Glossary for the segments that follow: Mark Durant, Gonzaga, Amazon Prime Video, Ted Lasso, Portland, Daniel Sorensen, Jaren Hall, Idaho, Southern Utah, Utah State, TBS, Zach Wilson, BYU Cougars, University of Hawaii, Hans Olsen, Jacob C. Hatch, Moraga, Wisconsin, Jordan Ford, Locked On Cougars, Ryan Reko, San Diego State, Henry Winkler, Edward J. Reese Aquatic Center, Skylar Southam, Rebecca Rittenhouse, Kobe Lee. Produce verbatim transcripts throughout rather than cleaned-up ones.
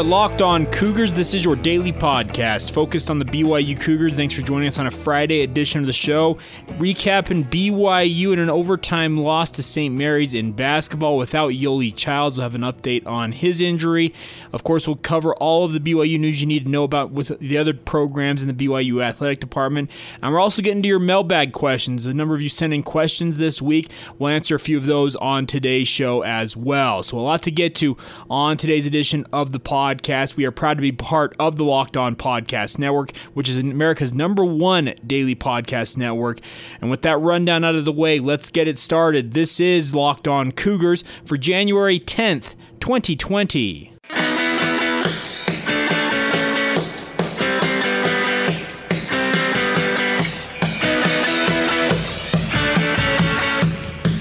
Locked On Cougars. This is your daily podcast focused on the B Y U Cougars. Thanks for joining us on a Friday edition of the show, recapping B Y U in an overtime loss to Saint Mary's in basketball without Yoeli Childs. We'll have an update on his injury. Of course, we'll cover all of the B Y U news you need to know about with the other programs in the B Y U athletic department. And we're also getting to your mailbag questions. A number of you sent in questions this week. We'll answer a few of those on today's show as well. So a lot to get to on today's edition of the podcast. Podcast. We are proud to be part of the Locked On Podcast Network, which is America's number one daily podcast network. And with that rundown out of the way, let's get it started. This is Locked On Cougars for January tenth, twenty twenty.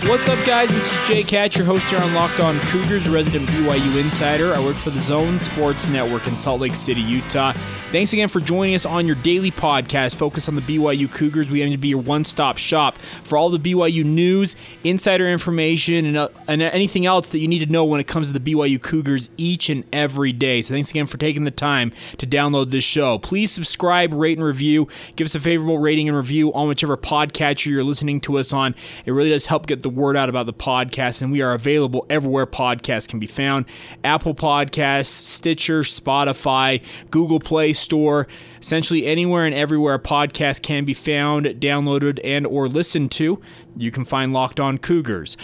What's up, guys? This is Jake Hatch, your host here on Locked On Cougars, resident B Y U insider. I work for the Zone Sports Network in Salt Lake City, Utah. Thanks again for joining us on your daily podcast focused on the B Y U Cougars. We aim to be your one-stop shop for all the B Y U news, insider information, and, uh, and anything else that you need to know when it comes to the B Y U Cougars each and every day. So thanks again for taking the time to download this show. Please subscribe, rate, and review. Give us a favorable rating and review on whichever podcatcher you're listening to us on. It really does help get the word out about the podcast, and we are available everywhere podcasts can be found. Apple Podcasts, Stitcher, Spotify, Google Play Store, essentially anywhere and everywhere podcasts can be found, downloaded, and or listened to. You can find Locked On Cougars.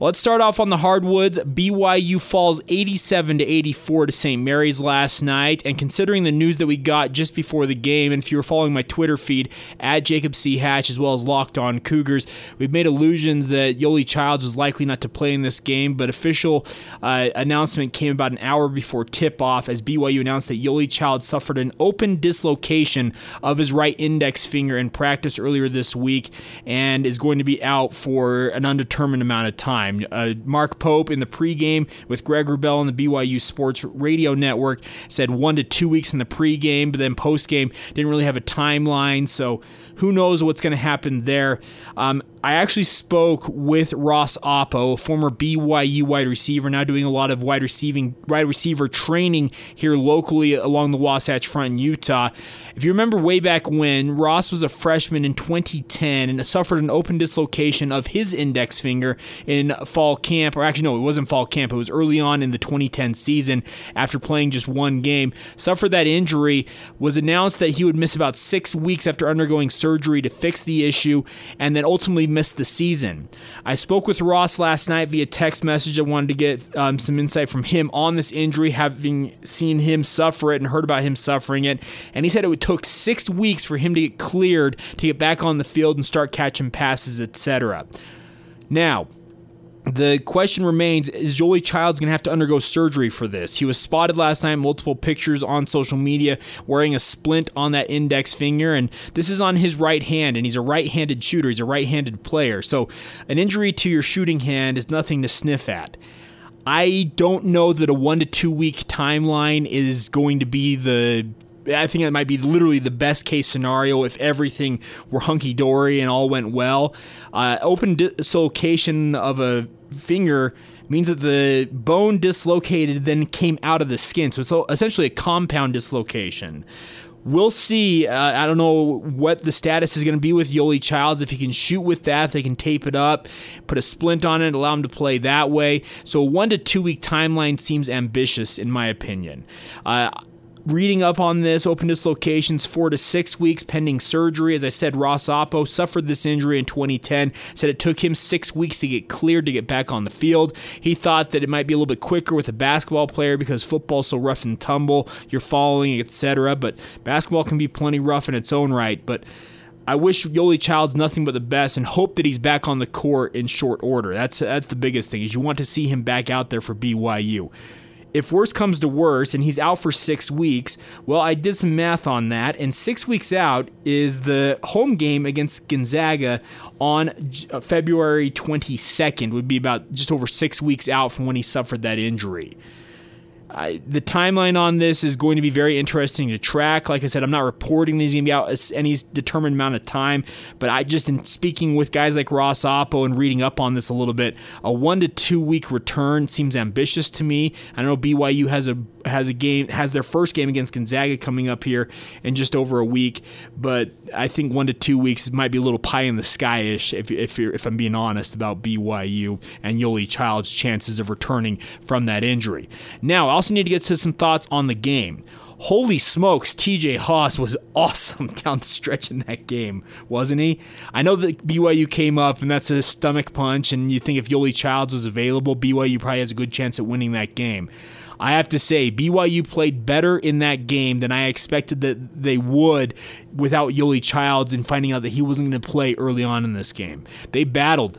Let's start off on the hardwoods. B Y U falls eighty-seven to eighty-four to Saint Mary's last night, and considering the news that we got just before the game, and if you were following my Twitter feed, at Jacob C. Hatch, as well as Locked On Cougars, we've made allusions that Yoeli Childs was likely not to play in this game, but official uh, announcement came about an hour before tip-off as B Y U announced that Yoeli Childs suffered an open dislocation of his right index finger in practice earlier this week and is going to be out for an undetermined amount of time. Uh, Mark Pope in the pregame with Greg Wrubell on the B Y U Sports Radio Network said one to two weeks in the pregame, but then postgame didn't really have a timeline, so who knows what's going to happen there. Um, I actually spoke with Ross Apo, former B Y U wide receiver, now doing a lot of wide receiving, wide receiver training here locally along the Wasatch Front in Utah. If you remember way back when, Ross was a freshman in twenty ten and suffered an open dislocation of his index finger in fall camp, or actually no, it wasn't fall camp, it was early on in the twenty ten season after playing just one game. Suffered that injury, was announced that he would miss about six weeks after undergoing surgery to fix the issue, and then ultimately missed the season. I spoke with Ross last night via text message. I wanted to get um, some insight from him on this injury, having seen him suffer it and heard about him suffering it. And he said it took six weeks for him to get cleared to get back on the field and start catching passes, et cetera. Now, the question remains, is Yoeli Childs going to have to undergo surgery for this? He was spotted last night, multiple pictures on social media, wearing a splint on that index finger, and this is on his right hand, and he's a right-handed shooter. He's a right-handed player, so an injury to your shooting hand is nothing to sniff at. I don't know that a one- to two-week timeline is going to be the... I think it might be literally the best case scenario if everything were hunky-dory and all went well. Uh, open dislocation of a finger means that the bone dislocated then came out of the skin. So it's essentially a compound dislocation. We'll see. Uh, I don't know what the status is going to be with Yoeli Childs. If he can shoot with that, if they can tape it up, put a splint on it, allow him to play that way. So a one- to two-week timeline seems ambitious, in my opinion. Uh Reading up on this, open dislocations four to six weeks pending surgery. As I said, Ross Apo suffered this injury in twenty ten, said it took him six weeks to get cleared to get back on the field. He thought that it might be a little bit quicker with a basketball player because football's so rough and tumble, you're falling, et cetera. But basketball can be plenty rough in its own right. But I wish Yoeli Childs nothing but the best and hope that he's back on the court in short order. That's, that's the biggest thing, is you want to see him back out there for B Y U. if worse comes to worse and he's out for six weeks, well, I did some math on that, and six weeks out is the home game against Gonzaga on February twenty-second, would be about just over six weeks out from when he suffered that injury. I, the timeline on this is going to be very interesting to track. Like I said, I'm not reporting that he's going to be out any determined amount of time, but I just, in speaking with guys like Ross Apo and reading up on this a little bit, a one to two week return seems ambitious to me. I know B Y U has a has a game has their first game against Gonzaga coming up here in just over a week, but I think one to two weeks might be a little pie in the sky-ish if if, you're, if I'm being honest about B Y U and Yoeli Childs' chances of returning from that injury. Now, I'll also need to get to some thoughts on the game. Holy smokes, T J Haws was awesome down the stretch in that game, wasn't he? I know that B Y U came up, and that's a stomach punch, and you think if Yoeli Childs was available, B Y U probably has a good chance at winning that game. I have to say, B Y U played better in that game than I expected that they would without Yoeli Childs and finding out that he wasn't going to play early on in this game. They battled.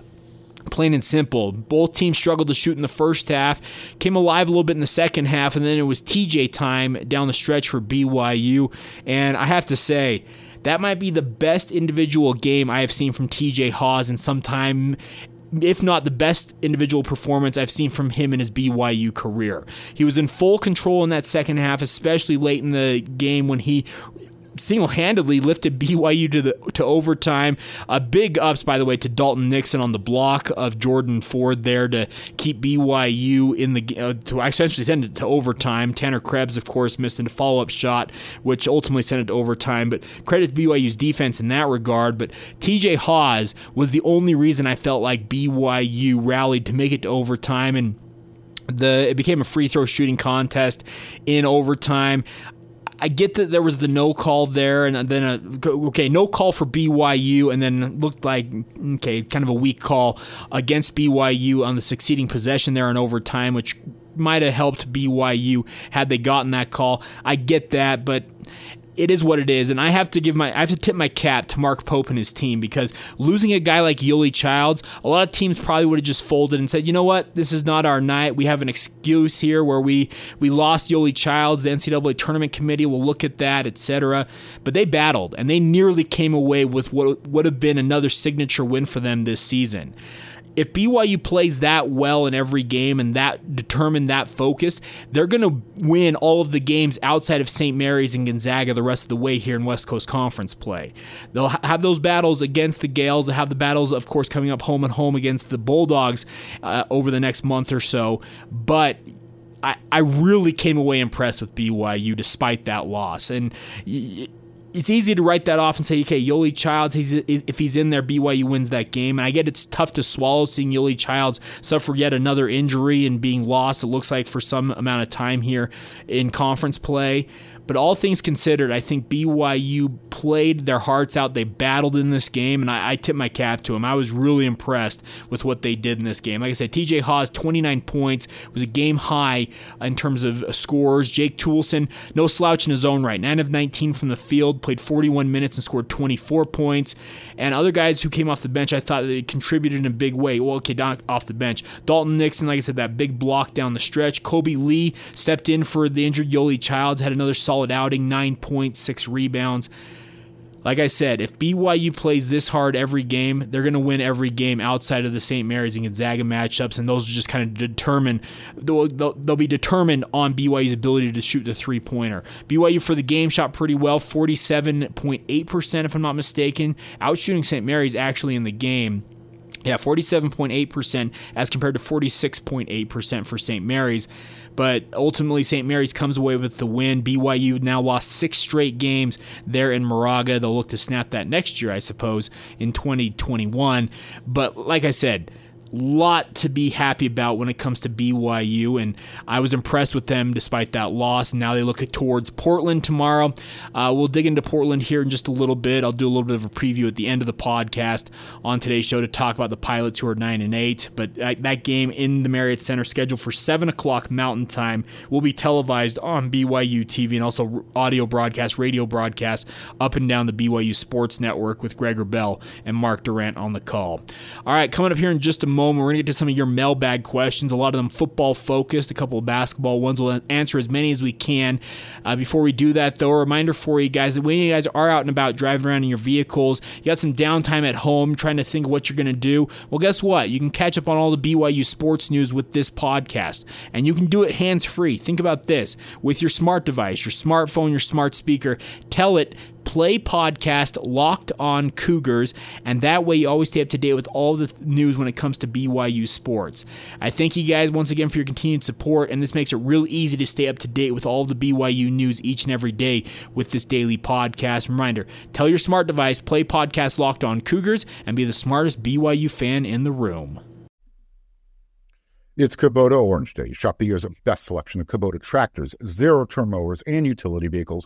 Plain and simple. Both teams struggled to shoot in the first half, came alive a little bit in the second half, and then it was T J time down the stretch for B Y U. And I have to say, that might be the best individual game I have seen from T J Haws in some time, if not the best individual performance I've seen from him in his B Y U career. He was in full control in that second half, especially late in the game when he single-handedly lifted B Y U to the to overtime. A big ups, by the way, to Dalton Nixon on the block of Jordan Ford there to keep B Y U in the uh, to essentially send it to overtime. Tanner Krebs, of course, missed a follow-up shot, which ultimately sent it to overtime. But credit to B Y U's defense in that regard. But T J Haws was the only reason I felt like B Y U rallied to make it to overtime, and the it became a free throw shooting contest in overtime. I get that there was the no call there, and then, a, okay, no call for B Y U, and then looked like, okay, kind of a weak call against B Y U on the succeeding possession there in overtime, which might have helped B Y U had they gotten that call. I get that, but it is what it is, and I have to give my I have to tip my cap to Mark Pope and his team, because losing a guy like Yoeli Childs, a lot of teams probably would have just folded and said, you know what, this is not our night. We have an excuse here where we we lost Yoeli Childs. The N C double A tournament committee will look at that, et cetera. But they battled, and they nearly came away with what would have been another signature win for them this season. If B Y U plays that well in every game and that determined that focus, they're going to win all of the games outside of Saint Mary's and Gonzaga the rest of the way here in West Coast Conference play. They'll have those battles against the Gales. They'll have the battles, of course, coming up home and home against the Bulldogs uh, over the next month or so. But I, I really came away impressed with B Y U despite that loss. And y- It's easy to write that off and say, okay, Yoeli Childs, he's, if he's in there, B Y U wins that game. And I get it's tough to swallow seeing Yoeli Childs suffer yet another injury and being lost, it looks like, for some amount of time here in conference play. But all things considered, I think B Y U played their hearts out. They battled in this game, and I, I tip my cap to them. I was really impressed with what they did in this game. Like I said, T J Haws, twenty-nine points, was a game high in terms of scores. Jake Toulson, no slouch in his own right, nine of nineteen from the field, played forty-one minutes and scored twenty-four points. And other guys who came off the bench, I thought they contributed in a big way. Well, okay, not off the bench. Dalton Nixon, like I said, that big block down the stretch. Kobe Lee stepped in for the injured Yoeli Childs, had another solid Solid outing, nine points, six rebounds. Like I said, if B Y U plays this hard every game, they're going to win every game outside of the Saint Mary's and Gonzaga matchups, and those are just kind of determined. They'll, they'll, they'll be determined on B Y U's ability to shoot the three-pointer. B Y U for the game shot pretty well, forty-seven point eight percent if I'm not mistaken, outshooting Saint Mary's actually in the game. Yeah, forty-seven point eight percent as compared to forty-six point eight percent for Saint Mary's. But ultimately, Saint Mary's comes away with the win. B Y U now lost six straight games there in Moraga. They'll look to snap that next year, I suppose, in twenty twenty-one. But like I said, lot to be happy about when it comes to B Y U, and I was impressed with them despite that loss. Now they look towards Portland tomorrow. Uh, we'll dig into Portland here in just a little bit. I'll do a little bit of a preview at the end of the podcast on today's show to talk about the Pilots, who are nine and eight, but that game in the Marriott Center scheduled for seven o'clock Mountain Time will be televised on B Y U T V and also audio broadcast, radio broadcast up and down the B Y U Sports Network with Greg Wrubell and Mark Durant on the call. All right, coming up here in just a moment, moment. We're going to get to some of your mailbag questions, a lot of them football-focused, a couple of basketball ones. We'll answer as many as we can. Uh, before we do that, though, a reminder for you guys that when you guys are out and about driving around in your vehicles, you got some downtime at home trying to think of what you're going to do. Well, guess what? You can catch up on all the B Y U sports news with this podcast, and you can do it hands-free. Think about this. With your smart device, your smartphone, your smart speaker, tell it, play podcast Locked On Cougars, and that way you always stay up to date with all the news when it comes to B Y U sports. I thank you guys once again for your continued support, and this makes it real easy to stay up to date with all the B Y U news each and every day with this daily podcast. Reminder, tell your smart device, play podcast Locked On Cougars, and be the smartest B Y U fan in the room. It's Kubota Orange Day. Shop the year's best selection of Kubota tractors, zero-turn mowers, and utility vehicles,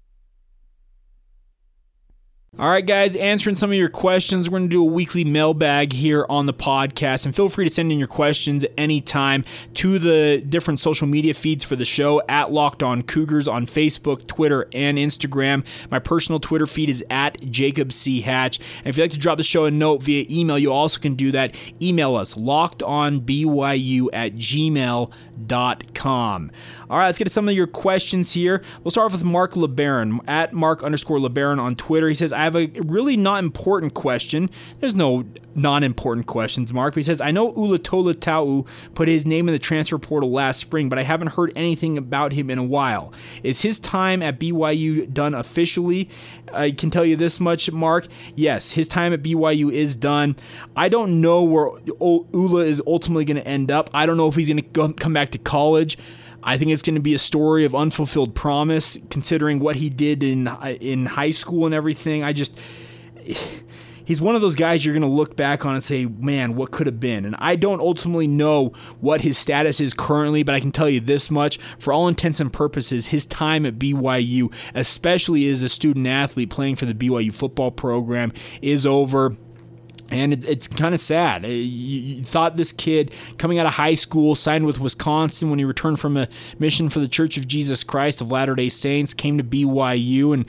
All right, guys, answering some of your questions. We're going to do a weekly mailbag here on the podcast, and feel free to send in your questions anytime to the different social media feeds for the show, at Locked On Cougars on Facebook, Twitter, and Instagram. My personal Twitter feed is at Jacob C. Hatch. And if you'd like to drop the show a note via email, you also can do that. Email us, lockedonbyu at gmail dot com. All right, let's get to some of your questions here. We'll start off with Mark LeBaron, at Mark underscore LeBaron on Twitter. He says, I have a really not important question. There's no non-important questions, Mark. But he says, I know Ula Tolutau put his name in the transfer portal last spring, but I haven't heard anything about him in a while. Is his time at B Y U done officially? I can tell you this much, Mark. Yes, his time at B Y U is done. I don't know where Ula is ultimately going to end up. I don't know if he's going to come back to college. I think it's going to be a story of unfulfilled promise, considering what he did in in high school and everything. I just, he's one of those guys you're going to look back on and say, man, what could have been? And I don't ultimately know what his status is currently, but I can tell you this much. For all intents and purposes, his time at B Y U, especially as a student athlete playing for the B Y U football program, is over. And it's kind of sad. You thought this kid coming out of high school, signed with Wisconsin when he returned from a mission for the Church of Jesus Christ of Latter-day Saints, came to B Y U and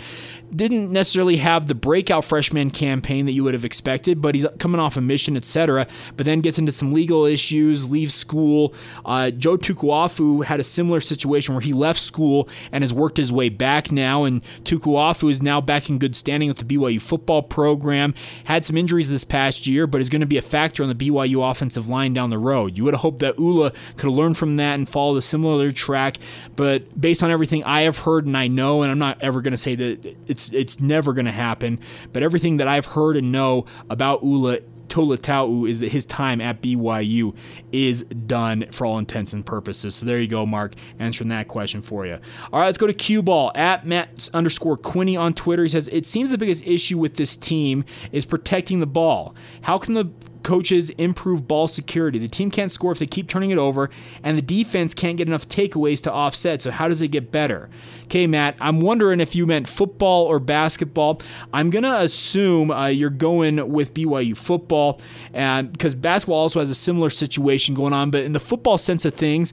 didn't necessarily have the breakout freshman campaign that you would have expected, but he's coming off a mission, et cetera, but then gets into some legal issues, leaves school. Uh, Joe Tukuafu had a similar situation where he left school and has worked his way back now, and Tukuafu is now back in good standing with the B Y U football program, had some injuries this past year, but is going to be a factor on the B Y U offensive line down the road. You would have hoped that Ula could have learned from that and followed a similar track, but based on everything I have heard and I know, and I'm not ever going to say that it's it's never going to happen, but everything that I've heard and know about Ula Tolutau is that his time at B Y U is done for all intents and purposes. So there you go, Mark, answering that question for you. All right, let's go to Q-Ball, at Matt underscore Quinney on Twitter. He says, it seems the biggest issue with this team is protecting the ball. How can the coaches improve ball security? The team can't score if they keep turning it over, and the defense can't get enough takeaways to offset, so how does it get better? Okay, Matt, I'm wondering if you meant football or basketball. I'm going to assume uh, you're going with B Y U football, and because basketball also has a similar situation going on, but in the football sense of things,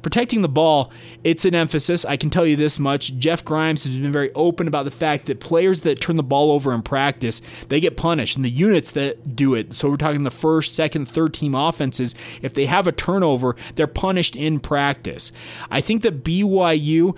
protecting the ball, it's an emphasis. I can tell you this much. Jeff Grimes has been very open about the fact that players that turn the ball over in practice, they get punished, and the units that do it, so we're talking the first, second, third team offenses, if they have a turnover, they're punished in practice. I think that B Y U,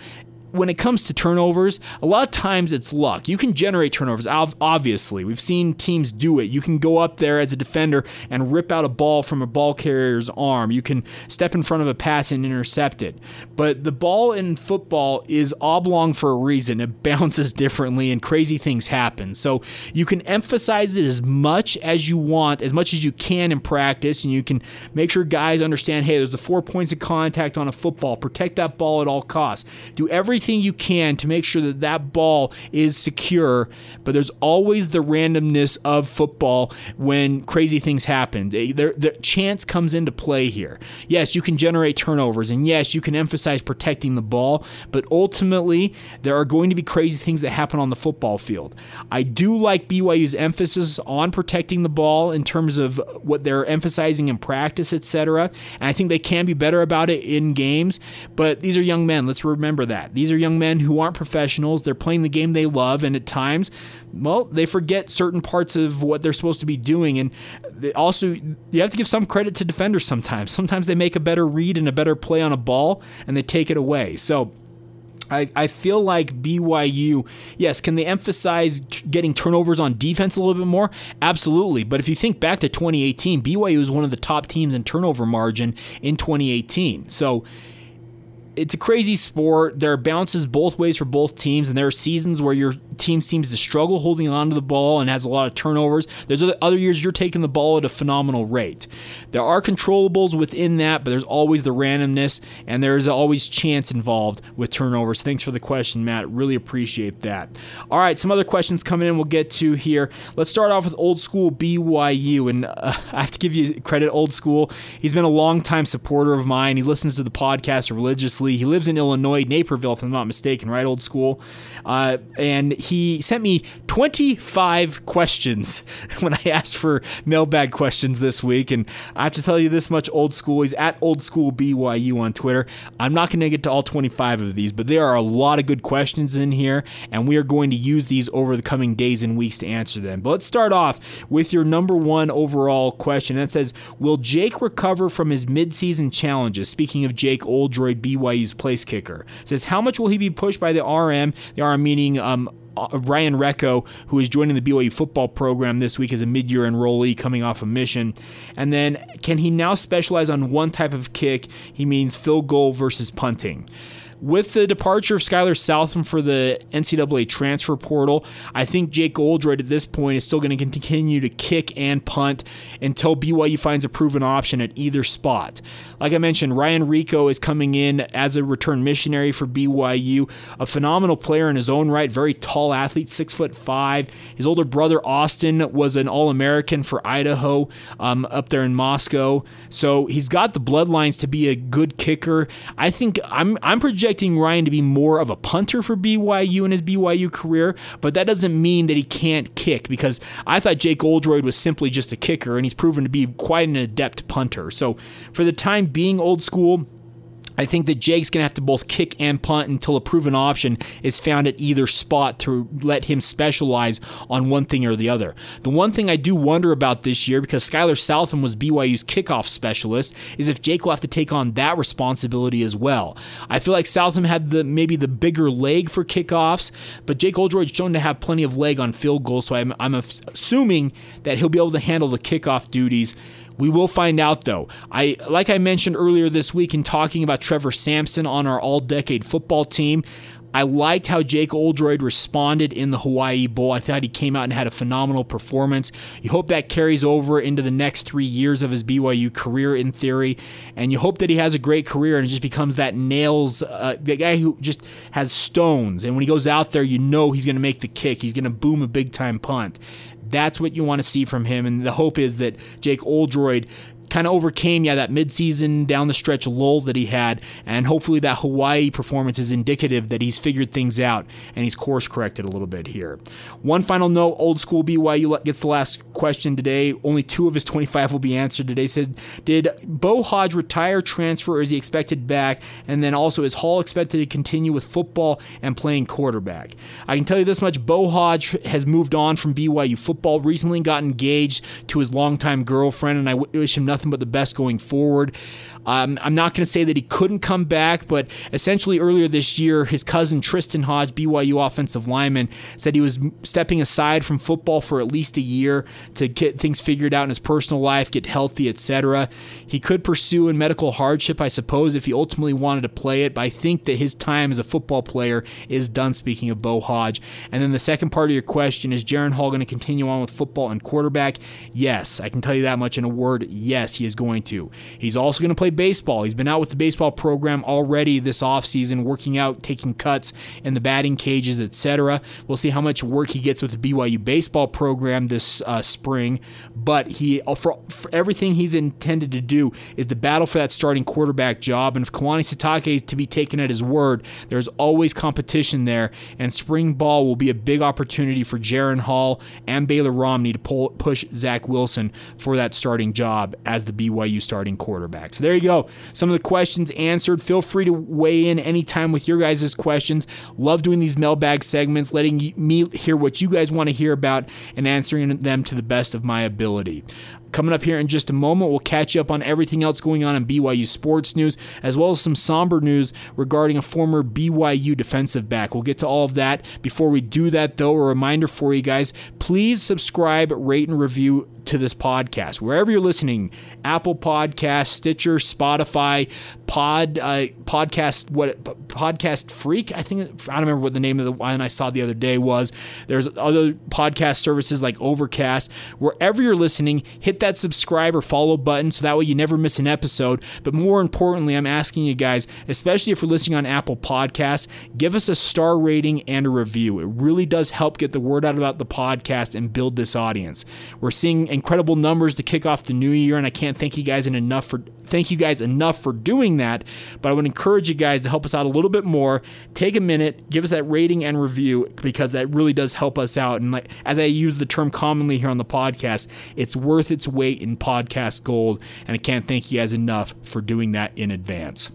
when it comes to turnovers, a lot of times it's luck. You can generate turnovers, obviously. We've seen teams do it. You can go up there as a defender and rip out a ball from a ball carrier's arm. You can step in front of a pass and intercept it. But the ball in football is oblong for a reason. It bounces differently and crazy things happen. So you can emphasize it as much as you want, as much as you can in practice, and you can make sure guys understand, hey, there's the four points of contact on a football. Protect that ball at all costs. Do everything everything you can to make sure that that ball is secure, but there's always the randomness of football when crazy things happen. The chance comes into play here. Yes, you can generate turnovers, and yes, you can emphasize protecting the ball, but ultimately there are going to be crazy things that happen on the football field. I do like B Y U's emphasis on protecting the ball in terms of what they're emphasizing in practice, et cetera, and I think they can be better about it in games, but these are young men. Let's remember that. These are young men who aren't professionals. They're playing the game they love, and at times, well, they forget certain parts of what they're supposed to be doing, and they also, you have to give some credit to defenders sometimes. Sometimes they make a better read and a better play on a ball, and they take it away. So I, I feel like B Y U, yes, can they emphasize getting turnovers on defense a little bit more? Absolutely. But if you think back to twenty eighteen, B Y U was one of the top teams in turnover margin in twenty eighteen. So it's a crazy sport. There are bounces both ways for both teams, and there are seasons where your team seems to struggle holding on to the ball and has a lot of turnovers. There's other years you're taking the ball at a phenomenal rate. There are controllables within that, but there's always the randomness, and there's always chance involved with turnovers. Thanks for the question, Matt. Really appreciate that. All right, some other questions coming in we'll get to here. Let's start off with Old School B Y U, and uh, I have to give you credit, Old School. He's been a longtime supporter of mine. He listens to the podcast religiously. He lives in Illinois, Naperville, if I'm not mistaken, right, Old School? Uh, and he sent me twenty-five questions when I asked for mailbag questions this week. And I have to tell you this much, Old School. He's at Old School B Y U on Twitter. I'm not going to get to all twenty-five of these, but there are a lot of good questions in here, and we are going to use these over the coming days and weeks to answer them. But let's start off with your number one overall question. That says, will Jake recover from his midseason challenges? Speaking of Jake Oldroyd, B Y U place kicker. It says, how much will he be pushed by the R M? The R M meaning um, Ryan Reko, who is joining the B Y U football program this week as a mid-year enrollee coming off a mission. And then, can he now specialize on one type of kick? He means field goal versus punting. With the departure of Skylar Southam for the N C double A transfer portal, I think Jake Oldroyd at this point is still going to continue to kick and punt until B Y U finds a proven option at either spot. Like I mentioned, Ryan Reko is coming in as a return missionary for B Y U, a phenomenal player in his own right, very tall athlete, six foot five. His older brother Austin was an All-American for Idaho um, up there in Moscow, so he's got the bloodlines to be a good kicker. I think I'm I'm projecting. Expecting Ryan to be more of a punter for B Y U in his B Y U career, but that doesn't mean that he can't kick, because I thought Jake Oldroyd was simply just a kicker, and he's proven to be quite an adept punter. So for the time being, Old School, I think that Jake's going to have to both kick and punt until a proven option is found at either spot to let him specialize on one thing or the other. The one thing I do wonder about this year, because Skylar Southam was B Y U's kickoff specialist, is if Jake will have to take on that responsibility as well. I feel like Southam had the maybe the bigger leg for kickoffs, but Jake Oldroyd's shown to have plenty of leg on field goals, so I'm, I'm assuming that he'll be able to handle the kickoff duties. We will find out, though. I like I mentioned earlier this week in talking about Trevor Sampson on our all-decade football team, I liked how Jake Oldroyd responded in the Hawaii Bowl. I thought he came out and had a phenomenal performance. You hope that carries over into the next three years of his B Y U career in theory, and you hope that he has a great career and it just becomes that nails, uh, the guy who just has stones, and when he goes out there, you know he's going to make the kick. He's going to boom a big-time punt. That's what you want to see from him, and the hope is that Jake Oldroyd kind of overcame, yeah, that midseason down-the-stretch lull that he had, and hopefully that Hawaii performance is indicative that he's figured things out and he's course-corrected a little bit here. One final note, Old School B Y U gets the last question today. Only two of his twenty-five will be answered today. It says, did Bo Hodge retire, transfer, or is he expected back? And then also, is Hall expected to continue with football and playing quarterback? I can tell you this much, Bo Hodge has moved on from B Y U football, recently got engaged to his longtime girlfriend, and I wish him nothing Nothing but the best going forward. Um, I'm not going to say that he couldn't come back, but essentially earlier this year, his cousin Tristan Hodge, B Y U offensive lineman, said he was stepping aside from football for at least a year to get things figured out in his personal life, get healthy, et cetera. He could pursue in medical hardship, I suppose, if he ultimately wanted to play it, but I think that his time as a football player is done, speaking of Bo Hodge. And then the second part of your question, is Jaren Hall going to continue on with football and quarterback? Yes, I can tell you that much in a word, yes. Yes, he is going to. He's also going to play baseball. He's been out with the baseball program already this offseason, working out, taking cuts in the batting cages, et cetera. We'll see how much work he gets with the B Y U baseball program this uh, spring. But he, for, for everything he's intended to do is to battle for that starting quarterback job. And if Kalani Sitake is to be taken at his word, there's always competition there. And spring ball will be a big opportunity for Jaren Hall and Baylor Romney to pull, push Zach Wilson for that starting job as the B Y U starting quarterback. So there you go. Some of the questions answered. Feel free to weigh in anytime with your guys' questions. Love doing these mailbag segments, letting me hear what you guys want to hear about and answering them to the best of my ability. Coming up here in just a moment, we'll catch you up on everything else going on in B Y U sports news, as well as some somber news regarding a former B Y U defensive back. We'll get to all of that. Before we do that, though, a reminder for you guys, please subscribe, rate, and review to this podcast. Wherever you're listening, Apple Podcasts, Stitcher, Spotify, Pod uh, Podcast what Podcast Freak, I think, I don't remember what the name of the one I saw the other day was. There's other podcast services like Overcast. Wherever you're listening, hit that that subscribe or follow button so that way you never miss an episode. But more importantly, I'm asking you guys, especially if you're listening on Apple Podcasts, give us a star rating and a review. It really does help get the word out about the podcast and build this audience. We're seeing incredible numbers to kick off the new year, and I can't thank you guys enough for thank you guys enough for doing that. But I would encourage you guys to help us out a little bit more. Take a minute, give us that rating and review, because that really does help us out. And like, as I use the term commonly here on the podcast, it's worth its weight in podcast gold, and I can't thank you guys enough for doing that in advance.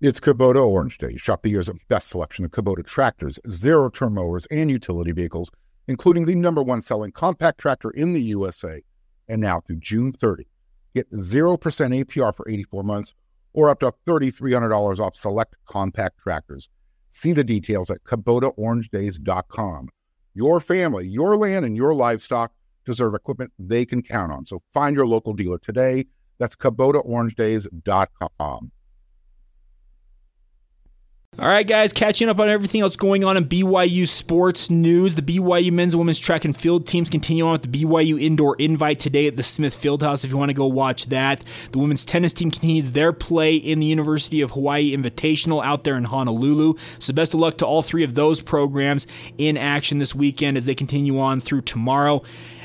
It's Kubota Orange Day. Shop the year's best selection of Kubota tractors, zero-turn mowers, and utility vehicles, including the number one selling compact tractor in the U S A. And now through June thirtieth, get zero percent A P R for eighty-four months or up to three thousand three hundred dollars off select compact tractors. See the details at Kubota Orange Days dot com. Your family, your land, and your livestock deserve equipment they can count on. So find your local dealer today. That's Kubota Orange Days dot com. All right, guys, catching up on everything else going on in B Y U sports news. The B Y U men's and women's track and field teams continue on with the B Y U Indoor Invite today at the Smith Fieldhouse if you want to go watch that. The women's tennis team continues their play in the University of Hawaii Invitational out there in Honolulu. So best of luck to all three of those programs in action this weekend as they continue on through tomorrow.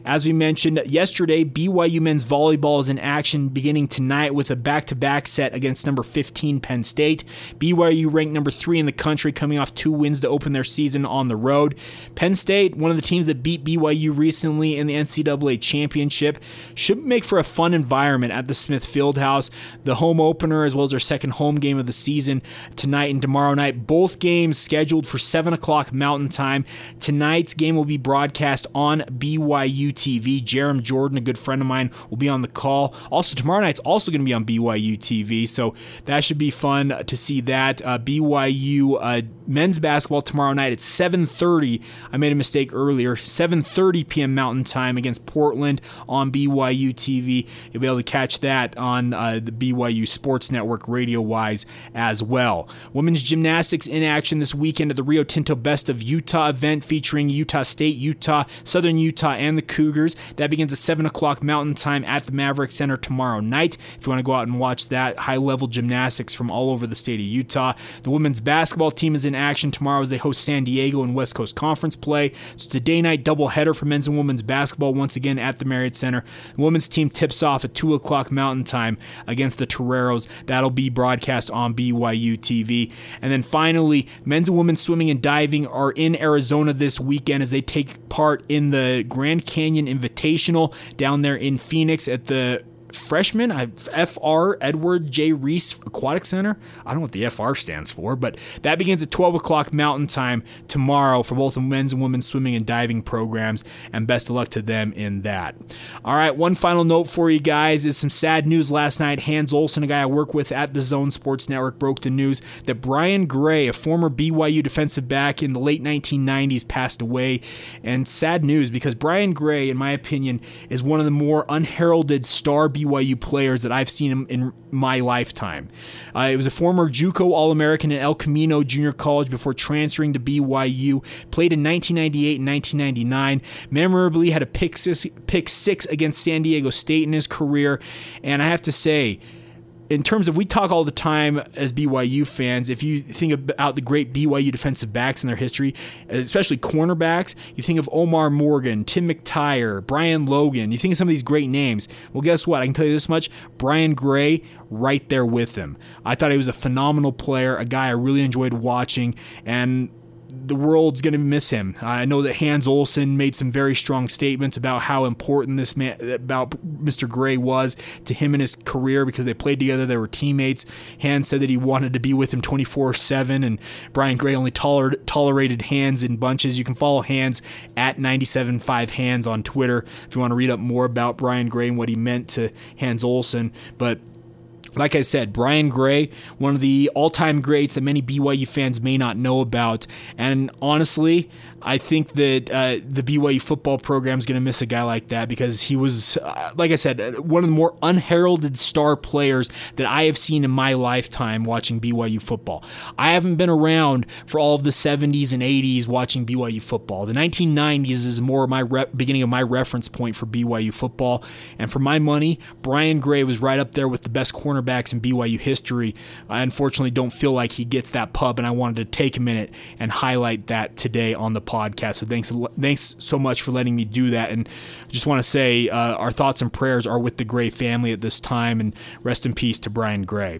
As we mentioned yesterday, B Y U men's volleyball is in action beginning tonight with a back-to-back set against number fifteen Penn State. B Y U ranked number three in the country, coming off two wins to open their season on the road. Penn State, one of the teams that beat B Y U recently in the N C double A championship, should make for a fun environment at the Smith Fieldhouse. The home opener, as well as their second home game of the season tonight and tomorrow night. Both games scheduled for seven o'clock Mountain Time. Tonight's game will be broadcast on B Y U T V. Jerem Jordan, a good friend of mine, will be on the call. Also, tomorrow night's also going to be on B Y U T V, so that should be fun to see that. Uh, B Y U uh, men's basketball tomorrow night at seven thirty. I made a mistake earlier. seven thirty p.m. Mountain Time against Portland on B Y U T V. You'll be able to catch that on uh, the B Y U Sports Network radio-wise as well. Women's gymnastics in action this weekend at the Rio Tinto Best of Utah event featuring Utah State, Utah, Southern Utah, and the Cougars. Cougars. That begins at seven o'clock Mountain Time at the Maverick Center tomorrow night. If you want to go out and watch that, high-level gymnastics from all over the state of Utah. The women's basketball team is in action tomorrow as they host San Diego in West Coast Conference play. It's a day-night doubleheader for men's and women's basketball once again at the Marriott Center. The women's team tips off at two o'clock Mountain Time against the Toreros. That'll be broadcast on B Y U T V. And then finally, men's and women's swimming and diving are in Arizona this weekend as they take part in the Grand Canyon Invitational down there in Phoenix at the freshman F R Edward J. Reese Aquatic Center. I don't know what the F R stands for, but that begins at twelve o'clock Mountain Time tomorrow for both the men's and women's swimming and diving programs, and best of luck to them in that. All right, one final note for you guys is some sad news last night. Hans Olsen, a guy I work with at the Zone Sports Network, broke the news that Brian Gray, a former B Y U defensive back in the late nineteen nineties, passed away. And sad news because Brian Gray, in my opinion, is one of the more unheralded star B Y U B Y U players that I've seen in my lifetime. Uh, he was a former JUCO All-American at El Camino Junior College before transferring to B Y U. Played in nineteen ninety-eight and nineteen ninety-nine. Memorably had a pick six, pick six against San Diego State in his career. And I have to say, in terms of, we talk all the time as B Y U fans, if you think about the great B Y U defensive backs in their history, especially cornerbacks, you think of Omar Morgan, Tim McTire, Brian Logan, you think of some of these great names. Well, guess what? I can tell you this much, Brian Gray, right there with him. I thought he was a phenomenal player, a guy I really enjoyed watching, and the world's going to miss him. I know that Hans Olsen made some very strong statements about how important this man, about Mister Gray was to him in his career because they played together, they were teammates. Hans said that he wanted to be with him twenty-four seven, and Brian Gray only toler- tolerated Hans in bunches. You can follow Hans at nine seven five Hans on Twitter if you want to read up more about Brian Gray and what he meant to Hans Olsen. But like I said, Brian Gray, one of the all-time greats that many B Y U fans may not know about. And honestly, I think that uh, the B Y U football program is going to miss a guy like that because he was, uh, like I said, one of the more unheralded star players that I have seen in my lifetime watching B Y U football. I haven't been around for all of the seventies and eighties watching B Y U football. The nineteen nineties is more my rep- beginning of my reference point for B Y U football. And for my money, Brian Gray was right up there with the best cornerback backs in B Y U history. I unfortunately don't feel like he gets that pub, and I wanted to take a minute and highlight that today on the podcast. So thanks thanks so much for letting me do that, and just want to say uh, our thoughts and prayers are with the Gray family at this time, and rest in peace to Brian Gray.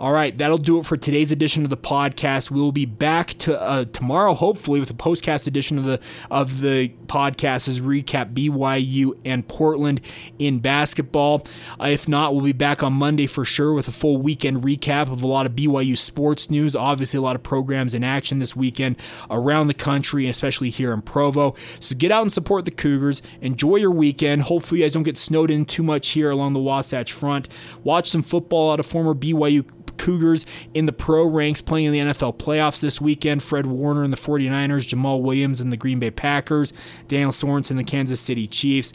All right, that'll do it for today's edition of the podcast. We'll be back to uh, tomorrow, hopefully, with a postcast edition of the of the podcast as we recap B Y U and Portland in basketball. Uh, if not, we'll be back on Monday for sure with a full weekend recap of a lot of B Y U sports news. Obviously, a lot of programs in action this weekend around the country, and especially here in Provo. So get out and support the Cougars. Enjoy your weekend. Hopefully, you guys don't get snowed in too much here along the Wasatch Front. Watch some football out of former B Y U Cougars in the pro ranks playing in the N F L playoffs this weekend. Fred Warner and the forty-niners, Jamal Williams and the Green Bay Packers, Daniel Sorensen and the Kansas City Chiefs.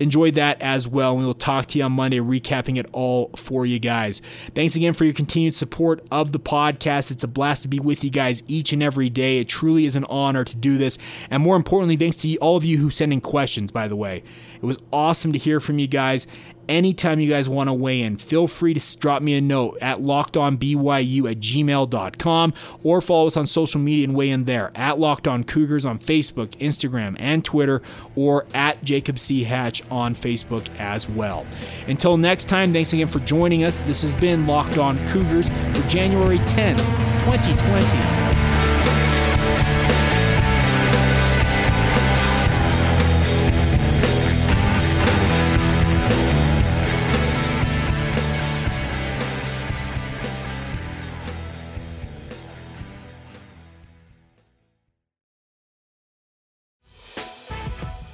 Enjoy that as well, and we will talk to you on Monday, recapping it all for you guys. Thanks again for your continued support of the podcast. It's a blast to be with you guys each and every day. It truly is an honor to do this, and more importantly, thanks to all of you who send in questions, by the way. It was awesome to hear from you guys. Anytime you guys want to weigh in, feel free to drop me a note at lockedonbyu at gmail dot com, or follow us on social media and weigh in there at Locked On Cougars on Facebook, Instagram, and Twitter, or at Jacob C. Hatch on Facebook as well. Until next time, thanks again for joining us. This has been Locked On Cougars for January tenth, twenty twenty.